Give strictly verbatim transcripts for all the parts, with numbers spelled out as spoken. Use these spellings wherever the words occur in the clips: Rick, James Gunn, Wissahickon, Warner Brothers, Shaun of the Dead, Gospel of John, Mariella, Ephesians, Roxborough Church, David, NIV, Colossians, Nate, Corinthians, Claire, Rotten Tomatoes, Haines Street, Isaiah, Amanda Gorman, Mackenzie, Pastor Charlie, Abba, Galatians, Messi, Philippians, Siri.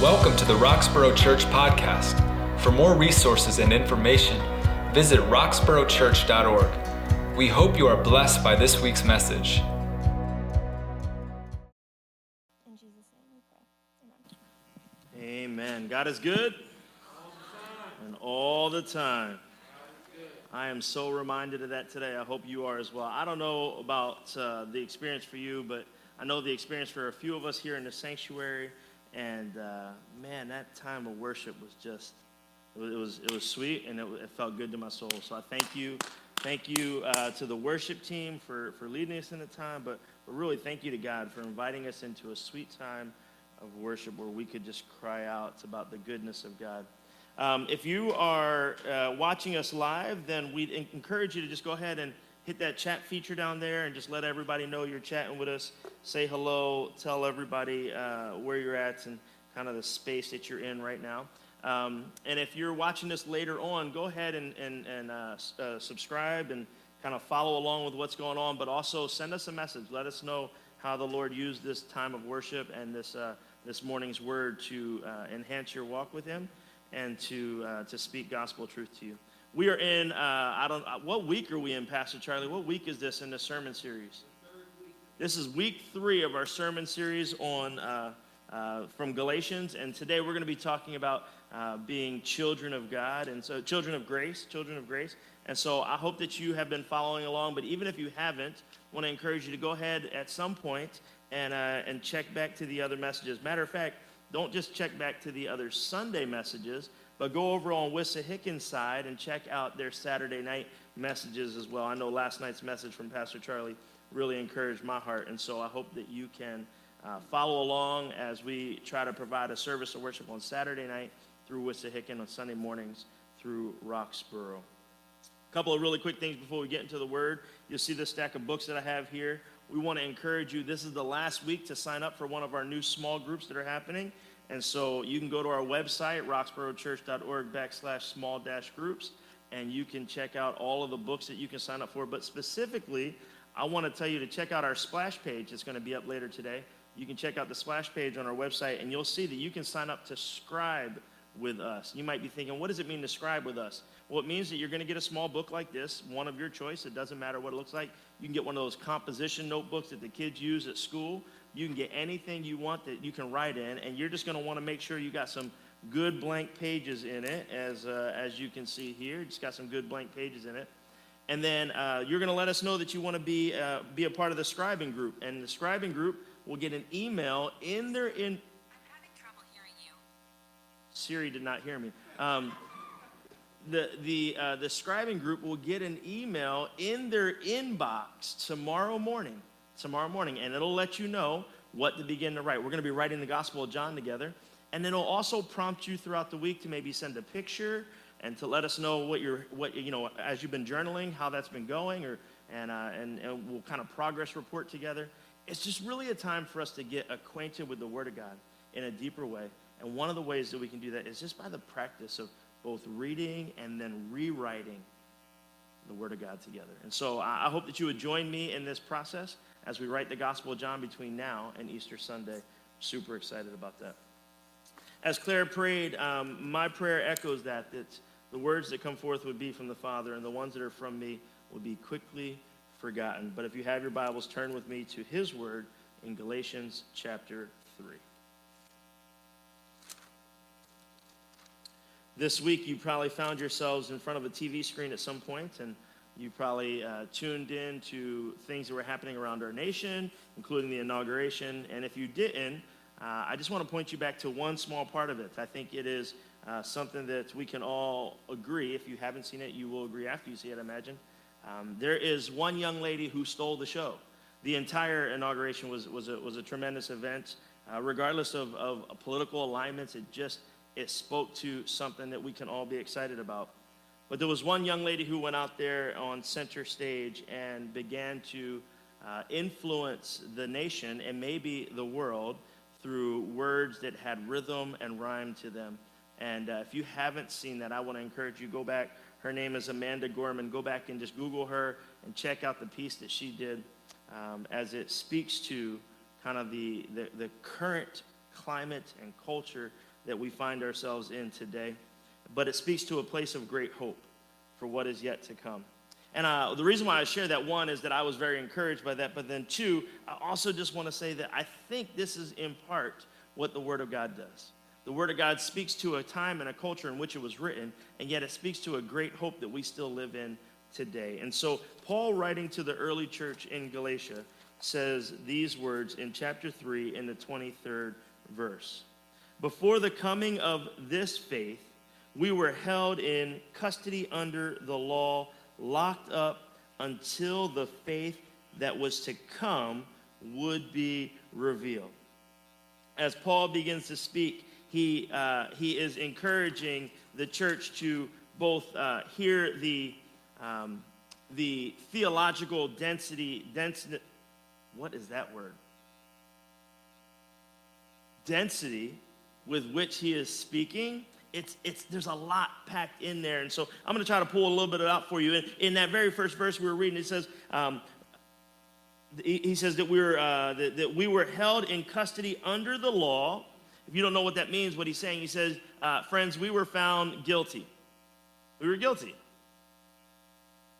Welcome to the Roxborough Church Podcast. For more resources and information, visit roxborough church dot org. We hope you are blessed by this week's message. In Jesus' name we pray. Amen. Amen. God is good. All and all the time. I am so reminded of that today. I hope you are as well. I don't know about uh, the experience for you, but I know the experience for a few of us here in the sanctuary. And uh, man, that time of worship was just, it was it was sweet, and it, it felt good to my soul. So I thank you, thank you uh, to the worship team for, for leading us in the time, but, but really thank you to God for inviting us into a sweet time of worship where we could just cry out about the goodness of God. Um, if you are uh, watching us live, then we'd encourage you to just go ahead and hit that chat feature down there and just let everybody know you're chatting with us. Say hello, tell everybody uh, where you're at and kind of the space that you're in right now. Um, and if you're watching this later on, go ahead and, and, and uh, uh, subscribe and kind of follow along with what's going on, but also send us a message. Let us know how the Lord used this time of worship and this uh, this morning's word to uh, enhance your walk with Him and to uh, to speak gospel truth to you. We are in, uh, I don't, what week are we in, Pastor Charlie? What week is this in the sermon series? This is week three of our sermon series on uh, uh, from Galatians, and today we're going to be talking about uh, being children of God, and so children of grace, children of grace. And so I hope that you have been following along, but even if you haven't, I want to encourage you to go ahead at some point and uh, and check back to the other messages. Matter of fact, don't just check back to the other Sunday messages, but go over on Wissahickon's side and check out their Saturday night messages as well. I know last night's message from Pastor Charlie really encouraged my heart, and so I hope that you can uh, follow along as we try to provide a service of worship on Saturday night through Wissahickon, on Sunday mornings through Roxborough. A couple of really quick things before we get into the Word. You'll see the stack of books that I have here. We want to encourage you. This is the last week to sign up for one of our new small groups that are happening. And so you can go to our website, roxborough church dot org backslash small dash groups, and you can check out all of the books that you can sign up for. But specifically, I want to tell you to check out our splash page. It's going to be up later today. You can check out the splash page on our website, and you'll see that you can sign up to scribe with us. You might be thinking, what does it mean to scribe with us? Well, it means that you're going to get a small book like this, one of your choice. It doesn't matter what it looks like. You can get one of those composition notebooks that the kids use at school. You can get anything you want that you can write in, and you're just going to want to make sure you got some good blank pages in it, as uh, as you can see here. Just got some good blank pages in it. And then uh, you're going to let us know that you want to be uh, be a part of the scribing group. And the scribing group will get an email in their in. I'm having trouble hearing you. Siri did not hear me. Um, The the uh, the scribing group will get an email in their inbox tomorrow morning, tomorrow morning, and it'll let you know what to begin to write. We're going to be writing the Gospel of John together, and then it'll also prompt you throughout the week to maybe send a picture and to let us know what you're what you know as you've been journaling, how that's been going, or and uh, and, and we'll kind of progress report together. It's just really a time for us to get acquainted with the Word of God in a deeper way, and one of the ways that we can do that is just by the practice of both reading and then rewriting the Word of God together. And so I hope that you would join me in this process as we write the Gospel of John between now and Easter Sunday. Super excited about that. As Claire prayed, um, my prayer echoes that, that the words that come forth would be from the Father, and the ones that are from me will be quickly forgotten. But if you have your Bibles, turn with me to His Word in Galatians chapter three. This week, you probably found yourselves in front of a T V screen at some point, and you probably uh, tuned in to things that were happening around our nation, including the inauguration. And if you didn't, uh, I just want to point you back to one small part of it. I think it is uh, something that we can all agree. If you haven't seen it, you will agree after you see it, I imagine. Um, there is one young lady who stole the show. The entire inauguration was, was, a, was a tremendous event. Uh, regardless of, of political alignments, it just... it spoke to something that we can all be excited about. But there was one young lady who went out there on center stage and began to uh, influence the nation and maybe the world through words that had rhythm and rhyme to them. And uh, if you haven't seen that, I want to encourage you, go back. Her name is Amanda Gorman. Go back and just Google her and check out the piece that she did um, as it speaks to kind of the, the, the current climate and culture that we find ourselves in today, but it speaks to a place of great hope for what is yet to come. And uh, the reason why I share that, one, is that I was very encouraged by that, but then two, I also just want to say that I think this is in part what the Word of God does. The Word of God speaks to a time and a culture in which it was written, and yet it speaks to a great hope that we still live in today. And so Paul, writing to the early church in Galatia, says these words in chapter three in the twenty-third verse. Before the coming of this faith, we were held in custody under the law, locked up until the faith that was to come would be revealed. As Paul begins to speak, he, uh, he is encouraging the church to both uh, hear the, um, the theological density, dense, what is that word? Density with which he is speaking. It's, it's, there's a lot packed in there. And so I'm going to try to pull a little bit out for you. In, in that very first verse we were reading, it says, um, he, he says that we, were, uh, that, that we were held in custody under the law. If you don't know what that means, what he's saying, he says, uh, friends, we were found guilty. We were guilty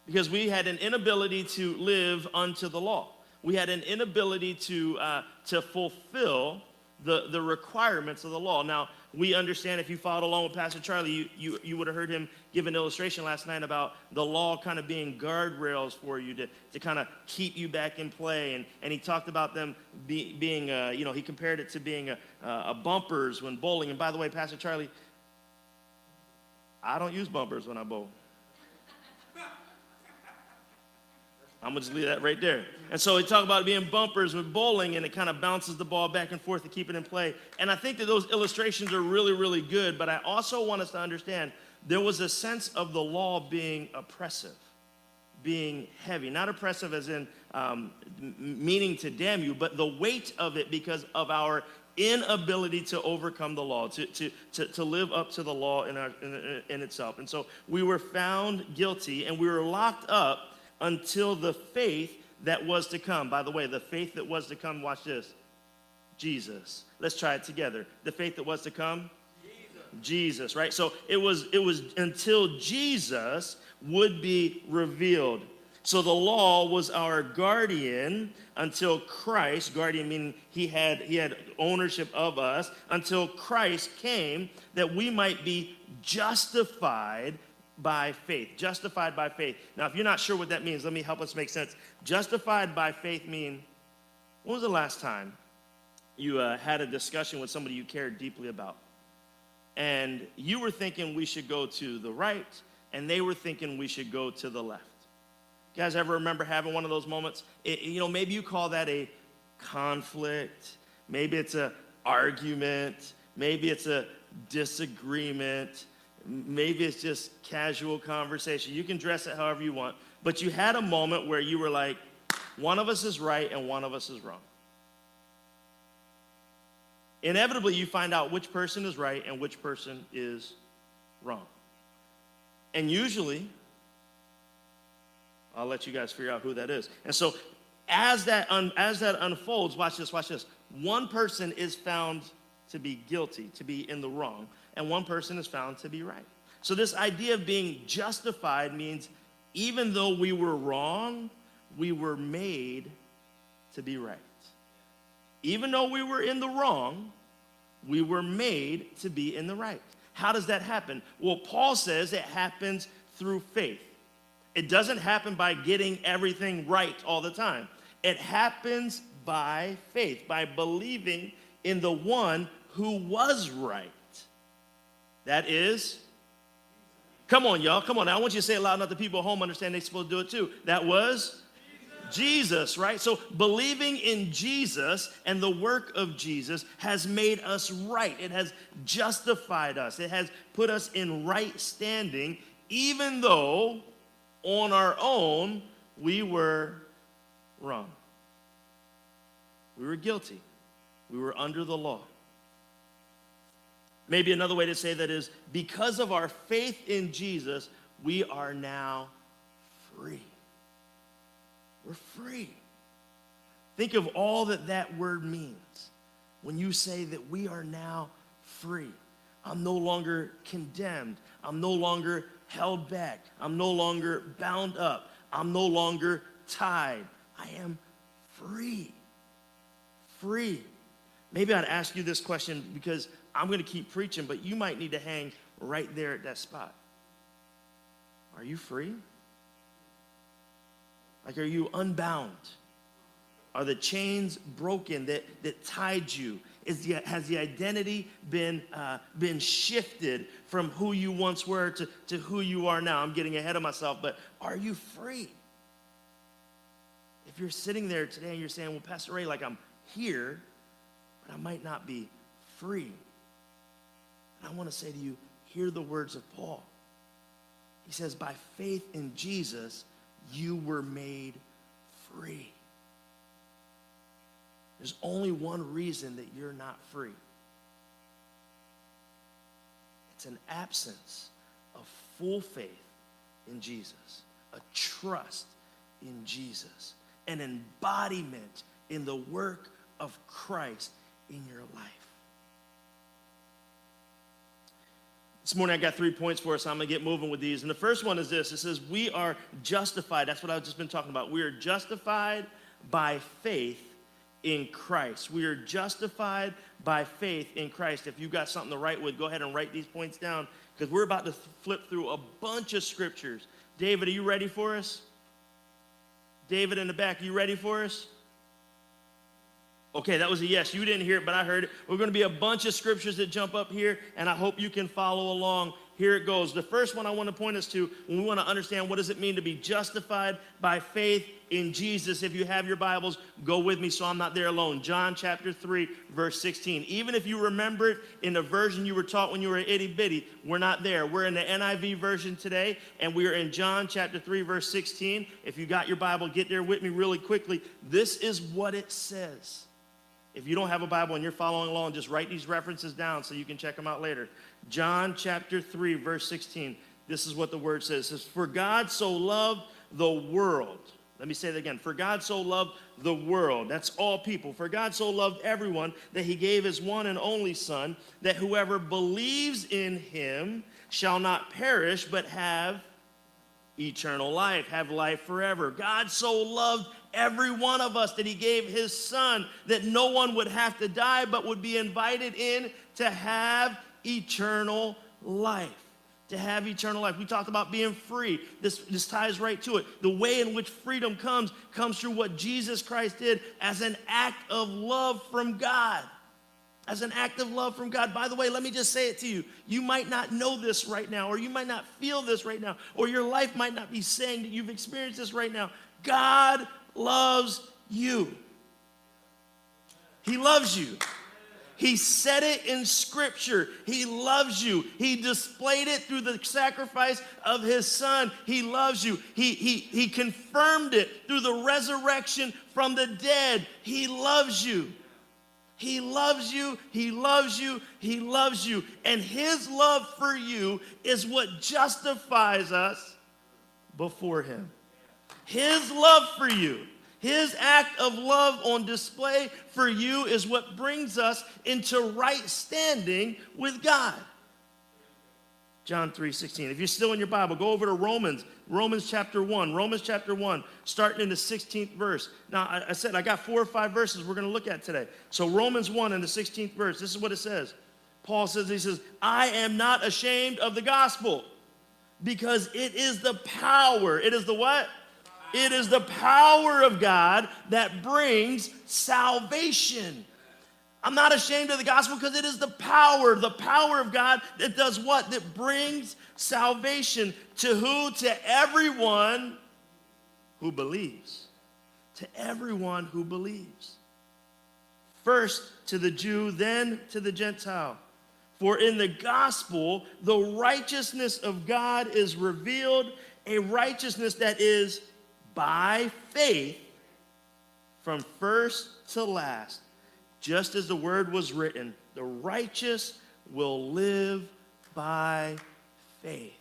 because we had an inability to live unto the law. We had an inability to, uh, to fulfill the, the requirements of the law. Now, we understand, if you followed along with Pastor Charlie, you, you, you would have heard him give an illustration last night about the law kind of being guardrails for you to, to kind of keep you back in play. And, and he talked about them be, being, a, you know, he compared it to being a, a bumpers when bowling. And by the way, Pastor Charlie, I don't use bumpers when I bowl. I'm going to just leave that right there. And so we talk about it being bumpers with bowling, and it kind of bounces the ball back and forth to keep it in play. And I think that those illustrations are really, really good, but I also want us to understand there was a sense of the law being oppressive, being heavy. Not oppressive as in um, meaning to damn you, but the weight of it because of our inability to overcome the law, to, to, to, to live up to the law in, our, in, in itself. And so we were found guilty, and we were locked up until the faith that was to come. By the way, the faith that was to come, watch this, Jesus. Let's try it together. The faith that was to come, Jesus, Jesus, right? So it was, it was until Jesus would be revealed. So the law was our guardian until Christ, guardian meaning he had, he had ownership of us, until Christ came that we might be justified by faith, justified by faith. Now, if you're not sure what that means, let me help us make sense. Justified by faith mean, when was the last time you uh, had a discussion with somebody you cared deeply about? And you were thinking we should go to the right, and they were thinking we should go to the left. You guys ever remember having one of those moments? It, you know, maybe you call that a conflict. Maybe it's an argument. Maybe it's a disagreement. Maybe it's just casual conversation. You can dress it however you want, but you had a moment where you were like, one of us is right and one of us is wrong. Inevitably, you find out which person is right and which person is wrong. And usually, I'll let you guys figure out who that is. And so as that, un as that unfolds, watch this, watch this. One person is found to be guilty, to be in the wrong, and one person is found to be right. So this idea of being justified means even though we were wrong, we were made to be right. Even though we were in the wrong, we were made to be in the right. How does that happen? Well, Paul says it happens through faith. It doesn't happen by getting everything right all the time. It happens by faith, by believing in the one who was right. That is, come on, y'all, come on. Now, I want you to say it loud enough that people at home understand they're supposed to do it too. That was Jesus. Jesus, right? So believing in Jesus and the work of Jesus has made us right. It has justified us. It has put us in right standing, even though on our own we were wrong. We were guilty. We were under the law. Maybe another way to say that is, because of our faith in Jesus, we are now free. We're free. Think of all that that word means when you say that we are now free. I'm no longer condemned. I'm no longer held back. I'm no longer bound up. I'm no longer tied. I am free. Free. Maybe I'd ask you this question because I'm going to keep preaching, but you might need to hang right there at that spot. Are you free? Like, are you unbound? Are the chains broken that, that tied you? Is the, has the identity been, uh, been shifted from who you once were to, to who you are now? I'm getting ahead of myself, but are you free? If you're sitting there today and you're saying, well, Pastor Ray, like I'm here, but I might not be free. And I want to say to you, hear the words of Paul. He says, by faith in Jesus, you were made free. There's only one reason that you're not free. It's an absence of full faith in Jesus, a trust in Jesus, an embodiment in the work of Christ in your life. This morning I got three points for us. So I'm going to get moving with these. And the first one is this. It says we are justified. That's what I've just been talking about. We are justified by faith in Christ. We are justified by faith in Christ. If you've got something to write with, go ahead and write these points down because we're about to flip through a bunch of scriptures. David, are you ready for us? David in the back, are you ready for us? Okay, that was a yes. You didn't hear it, but I heard it. We're going to be a bunch of scriptures that jump up here, and I hope you can follow along. Here it goes. The first one I want to point us to, when we want to understand what does it mean to be justified by faith in Jesus. If you have your Bibles, go with me so I'm not there alone. John chapter three, verse sixteen. Even if you remember it in the version you were taught when you were itty bitty, we're not there. We're in the N I V version today, and we are in John chapter three, verse sixteen. If you got your Bible, get there with me really quickly. This is what it says. If you don't have a Bible and you're following along, just write these references down so you can check them out later. John chapter three, verse sixteen. This is what the word says. It says, for God so loved the world. Let me say that again. For God so loved the world. That's all people. For God so loved everyone that he gave his one and only son, that whoever believes in him shall not perish, but have eternal life, have life forever. God so loved every one of us that he gave his son, that no one would have to die, but would be invited in to have eternal life. To have eternal life. We talked about being free. This, this ties right to it. The way in which freedom comes, comes through what Jesus Christ did as an act of love from God. As an act of love from God. By the way, let me just say it to you. You might not know this right now, or you might not feel this right now, or your life might not be saying that you've experienced this right now. God loves you. He loves you. He said it in Scripture. He loves you. He displayed it through the sacrifice of his son. He loves you. He, he, he confirmed it through the resurrection from the dead. He loves you. He loves you. He loves you. He loves you. And his love for you is what justifies us before him. His love for you. His act of love on display for you is what brings us into right standing with God. John three sixteen. If you're still in your Bible, go over to Romans, Romans chapter one. Romans chapter one, starting in the sixteenth verse. Now, I, I said I got four or five verses we're going to look at today. So Romans one in the sixteenth verse, this is what it says. Paul says, he says, I am not ashamed of the gospel because it is the power. It is the what? It is the power of God that brings salvation. I'm not ashamed of the gospel because it is the power, the power of God that does what? That brings salvation to who? To everyone who believes. To everyone who believes. First to the Jew, then to the Gentile. For in the gospel, the righteousness of God is revealed, a righteousness that is by faith, from first to last, just as the word was written, the righteous will live by faith.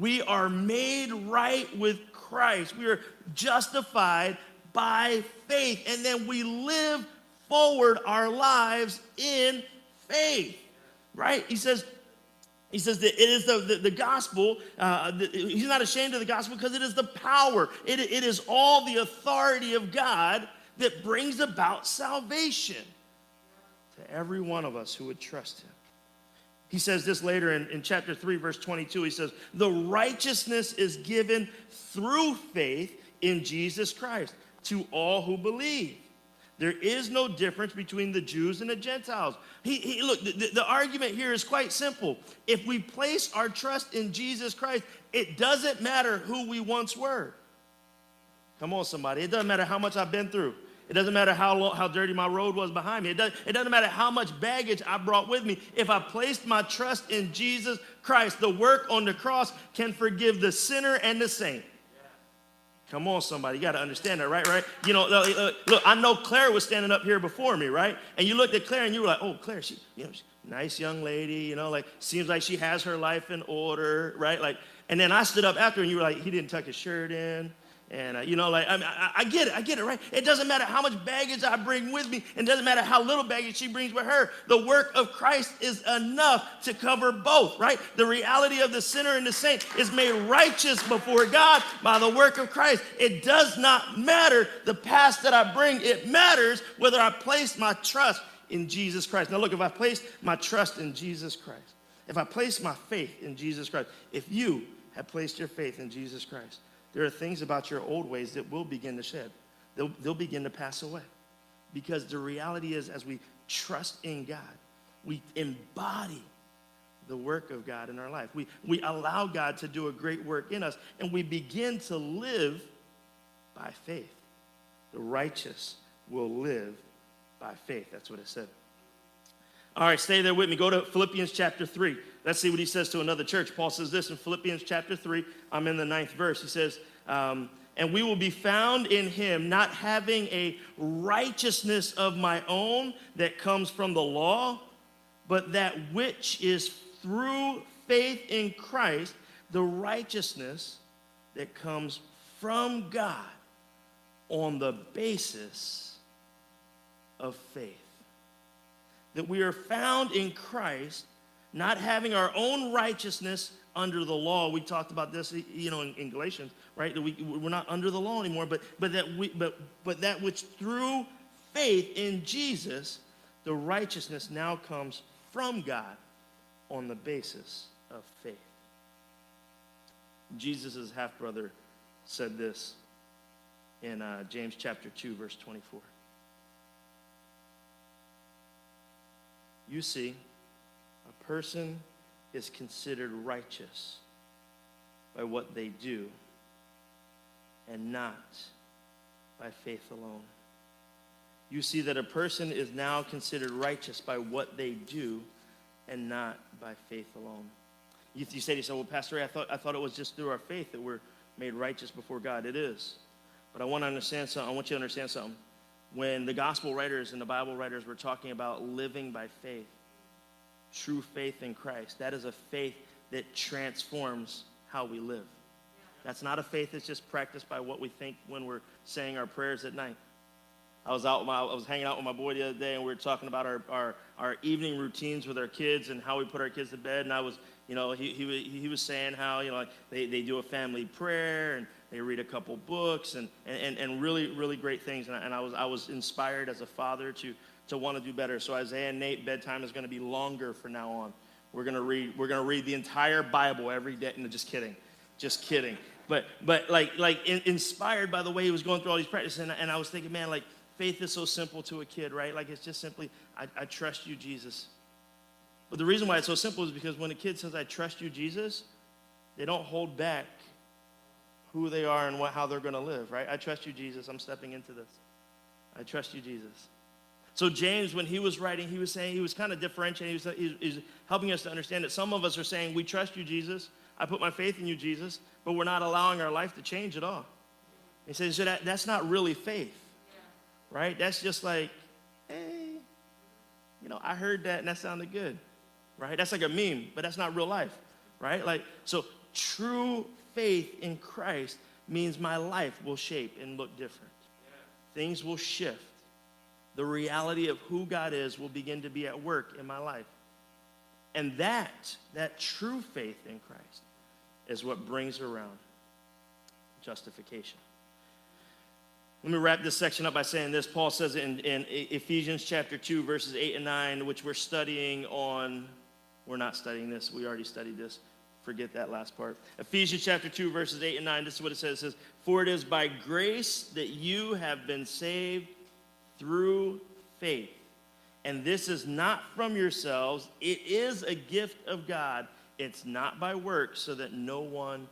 We are made right with Christ. We are justified by faith, and then we live forward our lives in faith. right? He says, He says that it is the, the, the gospel. Uh, the, he's not ashamed of the gospel because it is the power. It, it is all the authority of God that brings about salvation to every one of us who would trust him. He says this later in, in chapter three, verse twenty-two. He says, the righteousness is given through faith in Jesus Christ to all who believe. There is no difference between the Jews and the Gentiles. He, he, look, the, the argument here is quite simple. If we place our trust in Jesus Christ, it doesn't matter who we once were. Come on, somebody. It doesn't matter how much I've been through. It doesn't matter how long, how dirty my road was behind me. It, does, it doesn't matter how much baggage I brought with me. If I placed my trust in Jesus Christ, the work on the cross can forgive the sinner and the saint. Come on, somebody. You got to understand that, right? Right? You know, look, I know Claire was standing up here before me, right? And you looked at Claire and you were like, oh, Claire, she, you know, she's a nice young lady, you know, like, seems like she has her life in order, right? Like, and then I stood up after and you were like, he didn't tuck his shirt in. And, uh, you know, like, I, mean, I, I get it. I get it, right? It doesn't matter how much baggage I bring with me. It doesn't matter how little baggage she brings with her. The work of Christ is enough to cover both, right? The reality of the sinner and the saint is made righteous before God by the work of Christ. It does not matter the past that I bring. It matters whether I place my trust in Jesus Christ. Now, look, if I place my trust in Jesus Christ, if I place my faith in Jesus Christ, if you have placed your faith in Jesus Christ, there are things about your old ways that will begin to shed. They'll, they'll begin to pass away. Because the reality is, as we trust in God, we embody the work of God in our life. We, we allow God to do a great work in us, and we begin to live by faith. The righteous will live by faith. That's what it said. All right, stay there with me. Go to Philippians chapter three. Let's see what he says to another church. Paul says this in Philippians chapter three. I'm in the ninth verse. He says, um, and we will be found in him, not having a righteousness of my own that comes from the law, but that which is through faith in Christ, the righteousness that comes from God on the basis of faith. That we are found in Christ, not having our own righteousness under the law. We talked about this, you know, in, in Galatians, right? That we, we're not under the law anymore, but, but, that we, but, but that which through faith in Jesus, the righteousness now comes from God on the basis of faith. Jesus' half-brother said this in uh, James chapter two, verse twenty-four. You see, a person is considered righteous by what they do and not by faith alone. You see that a person is now considered righteous by what they do and not by faith alone. You, you say to yourself, well, Pastor Ray, I thought, I thought it was just through our faith that we're made righteous before God. It is. But I want to understand something. I want you to understand something. When the gospel writers and the Bible writers were talking about living by faith, true faith in Christ, that is a faith that transforms how we live. That's not a faith that's just practiced by what we think when we're saying our prayers at night. I was out, my, I was hanging out with my boy the other day, and we were talking about our, our, our evening routines with our kids and how we put our kids to bed. And I was, you know, he, he, he was saying how, you know, like they, they do a family prayer and they read a couple books and, and, and really, really great things. And I, and I was I was inspired as a father to to want to do better. So Isaiah and Nate, bedtime is going to be longer from now on. We're gonna read we're gonna read the entire Bible every day. No, just kidding, just kidding. But but like like in, inspired by the way he was going through all these practices, and, and I was thinking, man, like faith is so simple to a kid, right? Like it's just simply, I, I trust you, Jesus. But the reason why it's so simple is because when a kid says, I trust you, Jesus, they don't hold back who they are and what, how they're going to live, right? I trust you, Jesus. I'm stepping into this. I trust you, Jesus. So James, when he was writing, he was saying, he was kind of differentiating. He was, he was, he was helping us to understand that some of us are saying, we trust you, Jesus. I put my faith in you, Jesus. But we're not allowing our life to change at all. He says, so that, that's not really faith, right? That's just like, hey, you know, I heard that and that sounded good, right? That's like a meme, but that's not real life, right? Like, so true faith in Christ means my life will shape and look different. Yeah. Things will shift. The reality of who God is will begin to be at work in my life. And that, that true faith in Christ is what brings around justification. Let me wrap this section up by saying this. Paul says in, in Ephesians chapter two, verses eight and nine, which we're studying on. We're not studying this. We already studied this. Forget that last part. Ephesians chapter two, verses eight and nine. This is what it says. It says, for it is by grace that you have been saved through faith. And this is not from yourselves. It is a gift of God. It's not by works, so that no one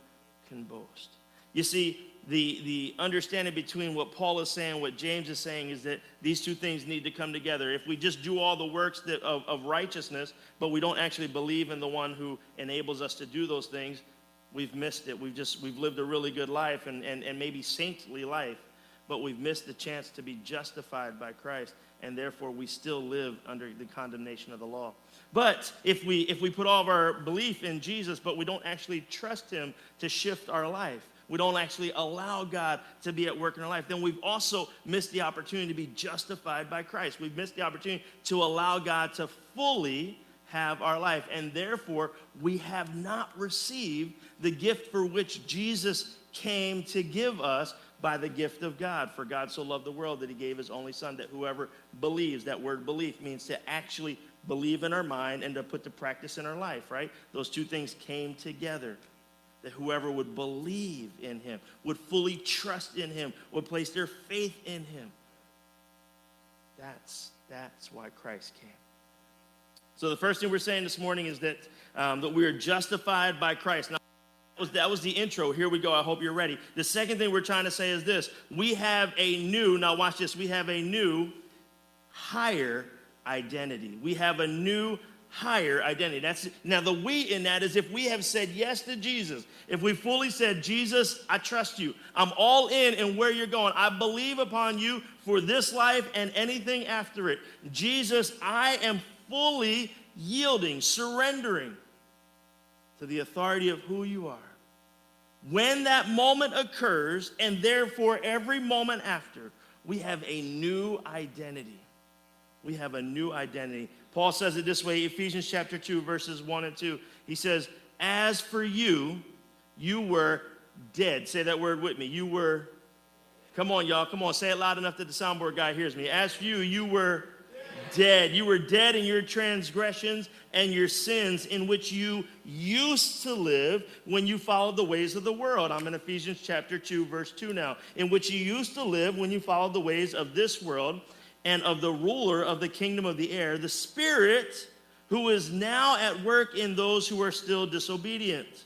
can boast. You see, the, the understanding between what Paul is saying, what James is saying, is that these two things need to come together. If we just do all the works that, of, of righteousness, but we don't actually believe in the one who enables us to do those things, we've missed it. We've just we've lived a really good life and, and, and maybe saintly life, but we've missed the chance to be justified by Christ. And therefore we still live under the condemnation of the law. But if we if we put all of our belief in Jesus, but we don't actually trust him to shift our life, we don't actually allow God to be at work in our life, then we've also missed the opportunity to be justified by Christ. We've missed the opportunity to allow God to fully have our life, and therefore we have not received the gift for which Jesus came to give us, by the gift of God. For God so loved the world that he gave his only son, that whoever believes, that word belief means to actually believe in our mind and to put to practice in our life, right? Those two things came together, that whoever would believe in him, would fully trust in him, would place their faith in him. That's, that's why Christ came. So the first thing we're saying this morning is that, um, that we are justified by Christ. Now, Was, that was the intro. Here we go. I hope you're ready. The second thing we're trying to say is this. We have a new, now watch this, we have a new higher identity. We have a new higher identity. That's, now the we in that is if we have said yes to Jesus, if we fully said, Jesus, I trust you. I'm all in and where you're going. I believe upon you for this life and anything after it. Jesus, I am fully yielding, surrendering to the authority of who you are. When that moment occurs, and therefore every moment after, we have a new identity. We have a new identity. Paul says it this way, Ephesians chapter two, verses one and two. He says, as for you, you were dead. Say that word with me. You were, come on, y'all. Come on, say it loud enough that the soundboard guy hears me. As for you, you were dead. You were dead in your transgressions and your sins, in which you used to live when you followed the ways of the world. I'm in Ephesians chapter two, verse two now. In which you used to live when you followed the ways of this world and of the ruler of the kingdom of the air, the Spirit who is now at work in those who are still disobedient.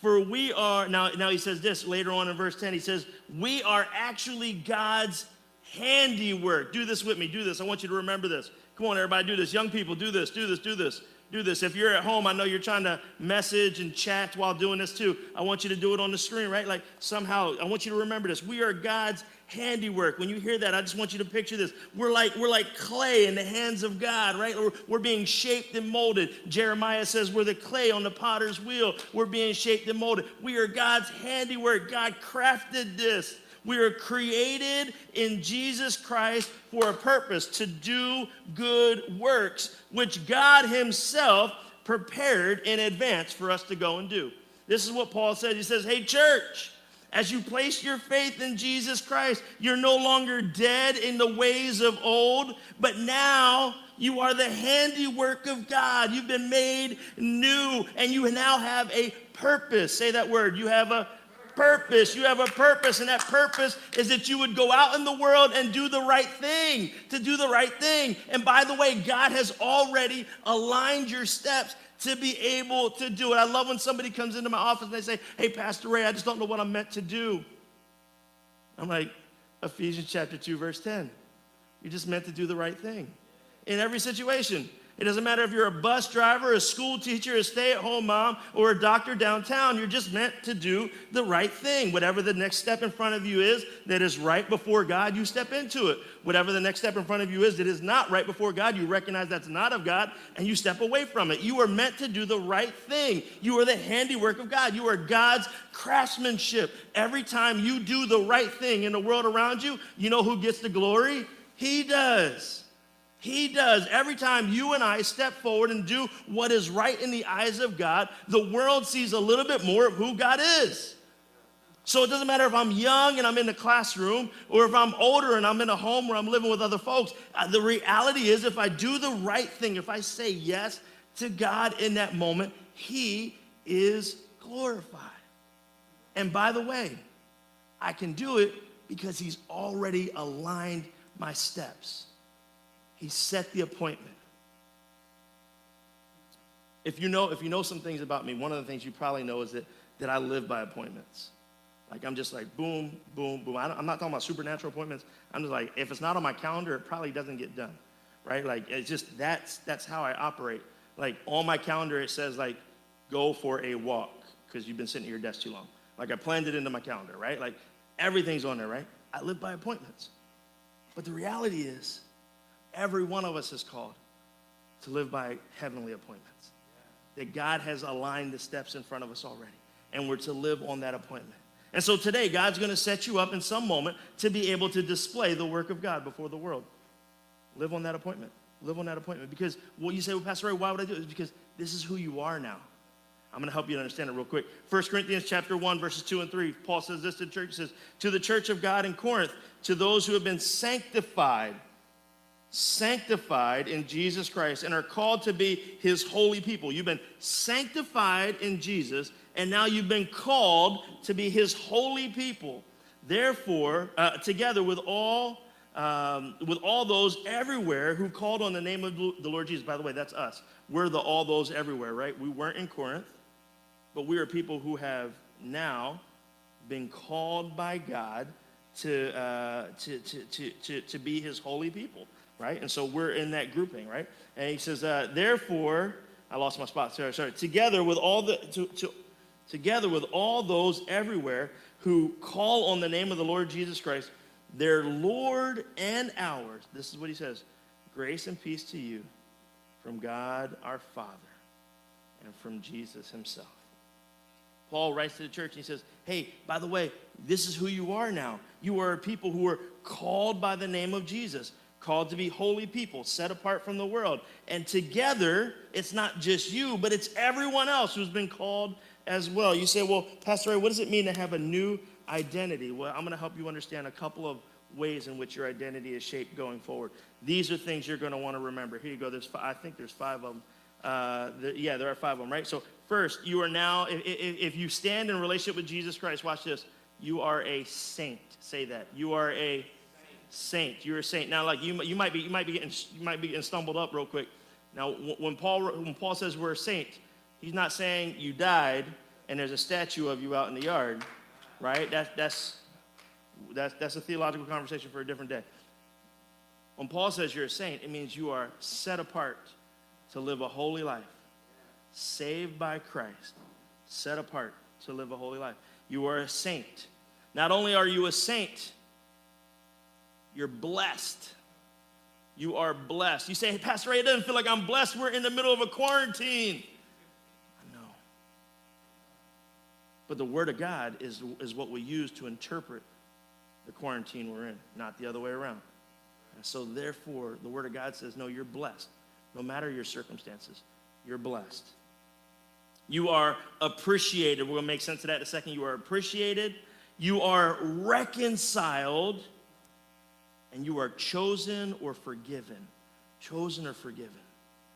For we are, now, now he says this later on in verse ten, he says, we are actually God's handiwork. Do this with me. Do this. I want you to remember this. Come on, everybody, do this. Young people, do this, do this, do this, do this. If you're at home, I know you're trying to message and chat while doing this too. I want you to do it on the screen, right? Like somehow, I want you to remember this. We are God's handiwork. When you hear that, I just want you to picture this. We're like, we're like clay in the hands of God, right? We're, we're being shaped and molded. Jeremiah says we're the clay on the potter's wheel. We're being shaped and molded. We are God's handiwork. God crafted this. We are created in Jesus Christ for a purpose, to do good works, which God himself prepared in advance for us to go and do. This is what Paul said. He says, hey, church, as you place your faith in Jesus Christ, you're no longer dead in the ways of old, but now you are the handiwork of God. You've been made new, and you now have a purpose. Say that word. You have a purpose. You have a purpose, and that purpose is that you would go out in the world and do the right thing, to do the right thing. And by the way, God has already aligned your steps to be able to do it. I love when somebody comes into my office and they say, hey, Pastor Ray, I just don't know what I'm meant to do. I'm like, Ephesians chapter two, verse ten. You're just meant to do the right thing in every situation. It doesn't matter if you're a bus driver, a school teacher, a stay-at-home mom, or a doctor downtown. You're just meant to do the right thing. Whatever the next step in front of you is that is right before God, you step into it. Whatever the next step in front of you is that is not right before God, you recognize that's not of God, and you step away from it. You are meant to do the right thing. You are the handiwork of God. You are God's craftsmanship. Every time you do the right thing in the world around you, you know who gets the glory? He does. He does. Every time you and I step forward and do what is right in the eyes of God, the world sees a little bit more of who God is. So it doesn't matter if I'm young and I'm in the classroom or if I'm older and I'm in a home where I'm living with other folks. The reality is, if I do the right thing, if I say yes to God in that moment, He is glorified. And by the way, I can do it because He's already aligned my steps. He set the appointment. If you know, if you know some things about me, one of the things you probably know is that, that I live by appointments. Like, I'm just like, boom, boom, boom. I don't, I'm not talking about supernatural appointments. I'm just like, if it's not on my calendar, it probably doesn't get done, right? Like, it's just, that's, that's how I operate. Like, on my calendar, it says, like, go for a walk because you've been sitting at your desk too long. Like, I planned it into my calendar, right? Like, everything's on there, right? I live by appointments. But the reality is, every one of us is called to live by heavenly appointments. That God has aligned the steps in front of us already, and we're to live on that appointment. And so today, God's going to set you up in some moment to be able to display the work of God before the world. Live on that appointment. Live on that appointment. Because what you say, well, Pastor Ray, why would I do it? It's because this is who you are now. I'm going to help you to understand it real quick. First Corinthians chapter one, verses two and three, Paul says this to the church. He says, to the church of God in Corinth, to those who have been sanctified, sanctified in Jesus Christ and are called to be His holy people. You've been sanctified in Jesus, and now you've been called to be His holy people. Therefore, uh, together with all um, with all those everywhere who called on the name of the Lord Jesus. By the way, that's us. We're the all those everywhere, right? We weren't in Corinth, but we are people who have now been called by God to uh, to, to, to, to to be His holy people, right? And so we're in that grouping, right? And he says, uh, therefore, I lost my spot. Sorry, sorry. Together with all the to, to Together with all those everywhere who call on the name of the Lord Jesus Christ, their Lord and ours. This is what he says. Grace and peace to you from God our Father and from Jesus Himself. Paul writes to the church and he says, hey, by the way, this is who you are now. You are a people who are called by the name of Jesus, called to be holy people, set apart from the world. And together, it's not just you, but it's everyone else who's been called as well. You say, well, Pastor Ray, what does it mean to have a new identity? Well, I'm going to help you understand a couple of ways in which your identity is shaped going forward. These are things you're going to want to remember. Here you go. There's, I think there's five of them. Uh, the, yeah, there are five of them, right? So first, you are now, if, if, if you stand in relationship with Jesus Christ, watch this. You are a saint. Say that. You are a saint. You're a saint. Now, like you, you might be, you might be getting, you might be getting stumbled up real quick. Now, when Paul, when Paul says we're a saint, he's not saying you died and there's a statue of you out in the yard, right? That's, that's, that's, that's a theological conversation for a different day. When Paul says you're a saint, it means you are set apart to live a holy life, saved by Christ, set apart to live a holy life. You are a saint. Not only are you a saint, you're blessed. You are blessed. You say, hey, Pastor Ray, it doesn't feel like I'm blessed. We're in the middle of a quarantine. But the Word of God is, is what we use to interpret the quarantine we're in, not the other way around. And so therefore, the Word of God says, no, you're blessed. No matter your circumstances, you're blessed. You are appreciated. We're going to make sense of that in a second. You are appreciated. You are reconciled. And you are chosen or forgiven. Chosen or forgiven.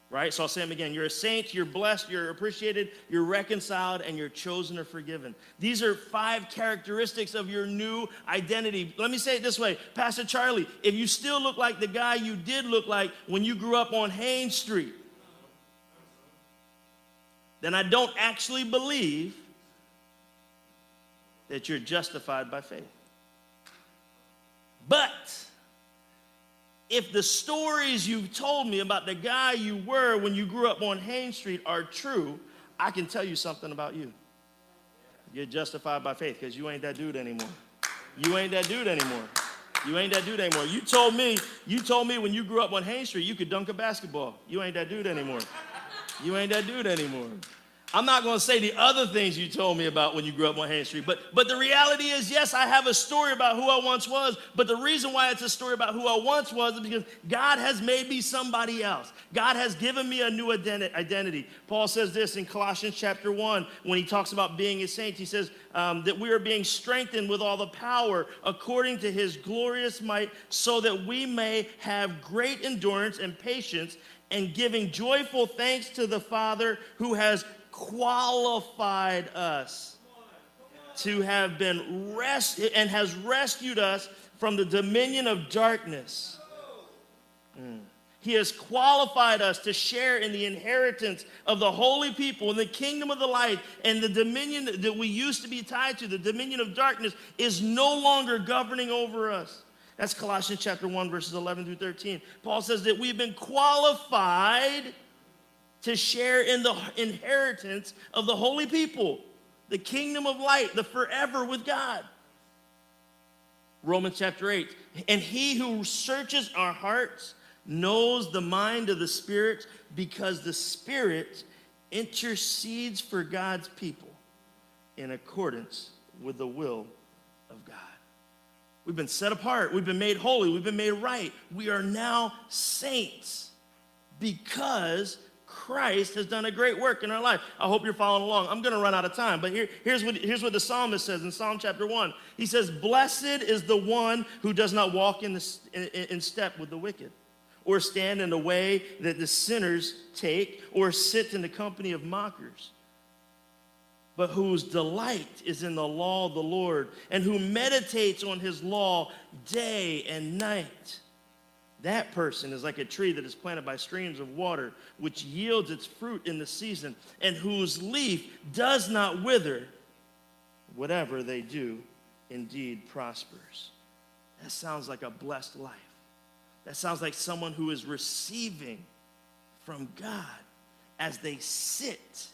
Right? So I'll say them again. You're a saint, you're blessed, you're appreciated, you're reconciled, and you're chosen or forgiven. These are five characteristics of your new identity. Let me say it this way. Pastor Charlie, if you still look like the guy you did look like when you grew up on Haines Street, then I don't actually believe that you're justified by faith. But if the stories you've told me about the guy you were when you grew up on Haines Street are true, I can tell you something about you. You're justified by faith because you ain't that dude anymore. You ain't that dude anymore. You ain't that dude anymore. You told me, you told me when you grew up on Haines Street you could dunk a basketball. You ain't that dude anymore. You ain't that dude anymore. I'm not going to say the other things you told me about when you grew up on Haines Street, but, but the reality is, yes, I have a story about who I once was, but the reason why it's a story about who I once was is because God has made me somebody else. God has given me a new identity. Paul says this in Colossians chapter one, when he talks about being his saints, he says um, that we are being strengthened with all the power according to his glorious might, so that we may have great endurance and patience, and giving joyful thanks to the Father who has qualified us to have been rescued and has rescued us from the dominion of darkness. Mm. He has qualified us to share in the inheritance of the holy people in the kingdom of the light, and the dominion that we used to be tied to, the dominion of darkness, is no longer governing over us. That's Colossians chapter one, verses eleven through thirteen. Paul says that we've been qualified to share in the inheritance of the holy people, the kingdom of light, the forever with God. Romans chapter eight. And he who searches our hearts knows the mind of the Spirit, because the Spirit intercedes for God's people in accordance with the will of God. We've been set apart. We've been made holy. We've been made right. We are now saints because Christ has done a great work in our life. I hope you're following along. I'm going to run out of time, but here, here's what, here's what the psalmist says in Psalm chapter one. He says, "Blessed is the one who does not walk in, the, in, in step with the wicked, or stand in the way that the sinners take, or sit in the company of mockers, but whose delight is in the law of the Lord, and who meditates on his law day and night. That person is like a tree that is planted by streams of water, which yields its fruit in the season, and whose leaf does not wither. Whatever they do indeed prospers." That sounds like a blessed life. That sounds like someone who is receiving from God as they sit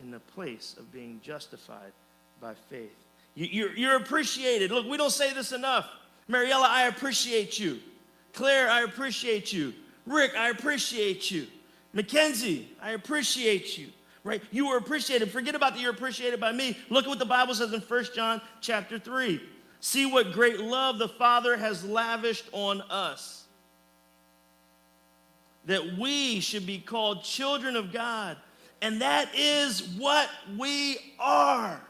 in the place of being justified by faith. You, you're, you're appreciated. Look, we don't say this enough. Mariella, I appreciate you. Claire, I appreciate you. Rick, I appreciate you. Mackenzie, I appreciate you. Right? You are appreciated. Forget about that you're appreciated by me. Look at what the Bible says in First John chapter three. "See what great love the Father has lavished on us, that we should be called children of God. And that is what we are.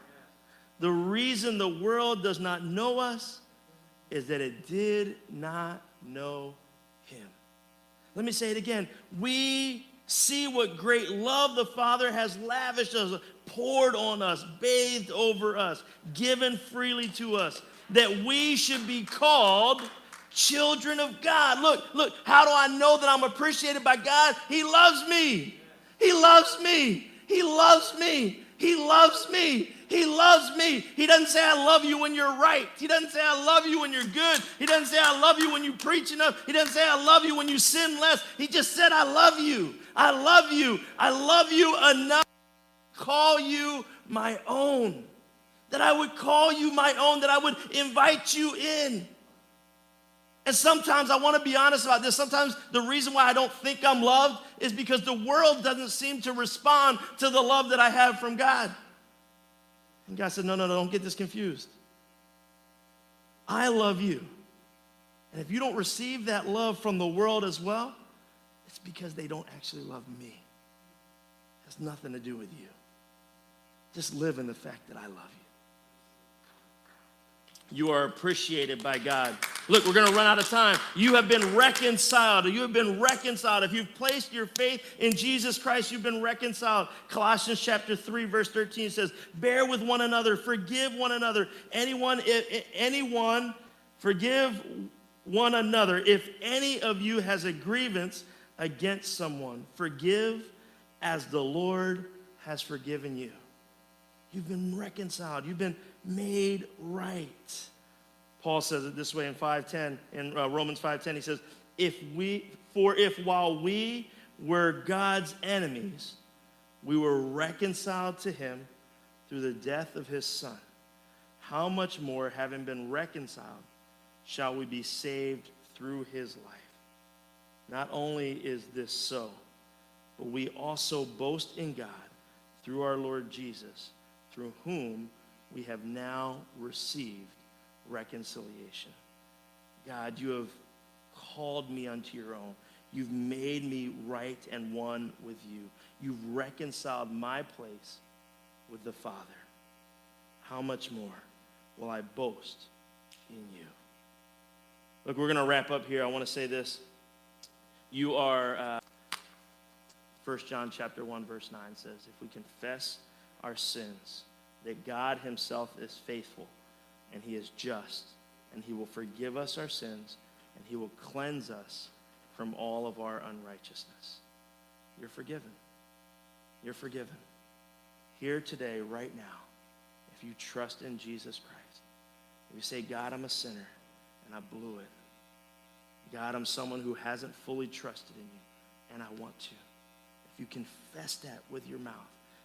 The reason the world does not know us is that it did not know him." Let me say it again. We see what great love the Father has lavished us, poured on us, bathed over us, given freely to us, that we should be called children of God. Look, look, how do I know that I'm appreciated by God? He loves me. He loves me. He loves me. He loves me. He loves me. He doesn't say, "I love you when you're right." He doesn't say, "I love you when you're good." He doesn't say, "I love you when you preach enough." He doesn't say, "I love you when you sin less." He just said, "I love you. I love you. I love you enough to call you my own." That I would call you my own. That I would invite you in. And sometimes, I want to be honest about this, sometimes the reason why I don't think I'm loved is because the world doesn't seem to respond to the love that I have from God. And God said, no, no, no, don't get this confused. I love you. And if you don't receive that love from the world as well, it's because they don't actually love me. It has nothing to do with you. Just live in the fact that I love you. You are appreciated by God. Look, we're going to run out of time. You have been reconciled. You have been reconciled. If you've placed your faith in Jesus Christ, you've been reconciled. Colossians chapter three, verse thirteen says, "Bear with one another, forgive one another. Anyone, if, anyone, forgive one another. If any of you has a grievance against someone, forgive as the Lord has forgiven you." You've been reconciled. You've been made right. Paul says it this way in five ten, in uh, Romans five ten, he says, if we for if while we were God's enemies, we were reconciled to him through the death of his son, how much more, having been reconciled, shall we be saved through his life? Not only is this so, but we also boast in God through our Lord Jesus, through whom we have now received reconciliation. God, you have called me unto your own. You've made me right and one with you. You've reconciled my place with the Father. How much more will I boast in you? Look, we're going to wrap up here. I want to say this. You are, uh, First John chapter one, verse nine says, if we confess our sins, that God himself is faithful and he is just, and he will forgive us our sins, and he will cleanse us from all of our unrighteousness. You're forgiven. You're forgiven. Here today, right now, if you trust in Jesus Christ, if you say, God, I'm a sinner, and I blew it. God, I'm someone who hasn't fully trusted in you, and I want to. If you confess that with your mouth,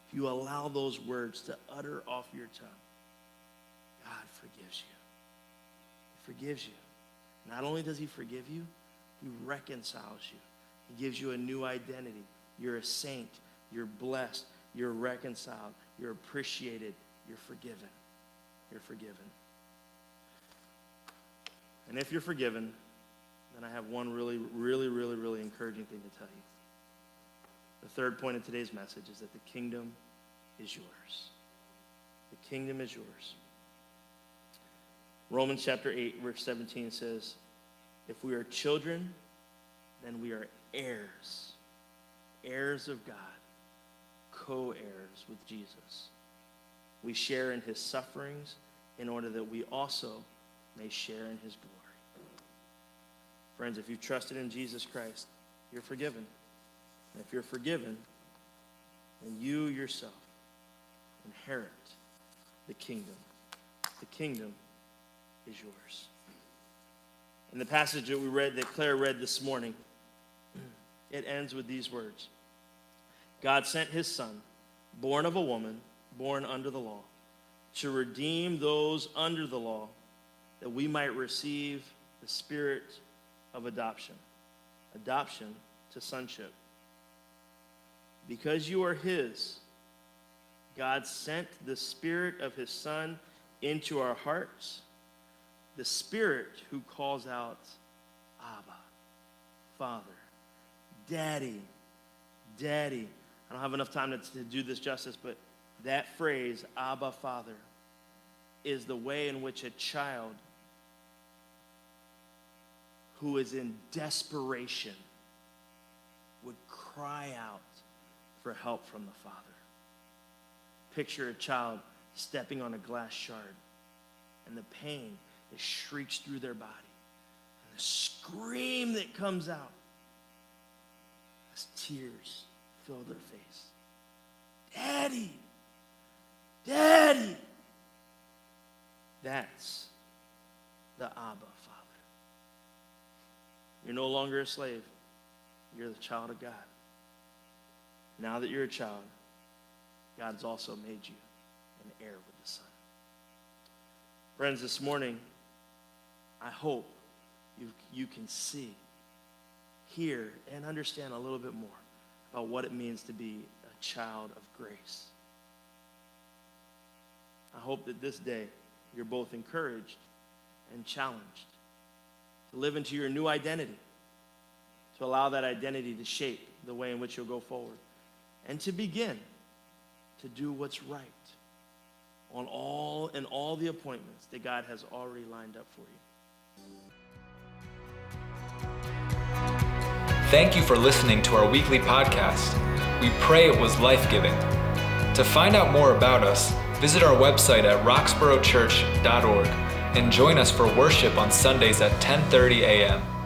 if you allow those words to utter off your tongue, God forgives you. He forgives you. Not only does he forgive you, he reconciles you. He gives you a new identity. You're a saint. You're blessed. You're reconciled. You're appreciated. You're forgiven. You're forgiven. And if you're forgiven, then I have one really, really, really, really encouraging thing to tell you. The third point of today's message is that the kingdom is yours. The kingdom is yours. Romans chapter eight, verse seventeen says, if we are children, then we are heirs, heirs of God, co-heirs with Jesus. We share in his sufferings in order that we also may share in his glory. Friends, if you've trusted in Jesus Christ, you're forgiven. And if you're forgiven, then you yourself inherit the kingdom. The kingdom is yours. In the passage that we read, that Claire read this morning, it ends with these words. God sent his son, born of a woman, born under the law, to redeem those under the law, that we might receive the spirit of adoption, adoption to sonship. Because you are his, God sent the spirit of his son into our hearts, the spirit who calls out, Abba, Father, Daddy, Daddy. I don't have enough time to, to do this justice, but that phrase, Abba, Father, is the way in which a child who is in desperation would cry out for help from the Father. Picture a child stepping on a glass shard, and the pain that shrieks through their body, and the scream that comes out as tears fill their face. Daddy! Daddy! That's the Abba Father. You're no longer a slave. You're the child of God. Now that you're a child, God's also made you an heir with the Son. Friends, this morning, I hope you, you can see, hear, and understand a little bit more about what it means to be a child of grace. I hope that this day you're both encouraged and challenged to live into your new identity, to allow that identity to shape the way in which you'll go forward, and to begin to do what's right on all and all the appointments that God has already lined up for you. Thank you for listening to our weekly podcast. We pray it was life-giving. To find out more about us, visit our website at roxborough church dot org and join us for worship on Sundays at ten thirty a.m.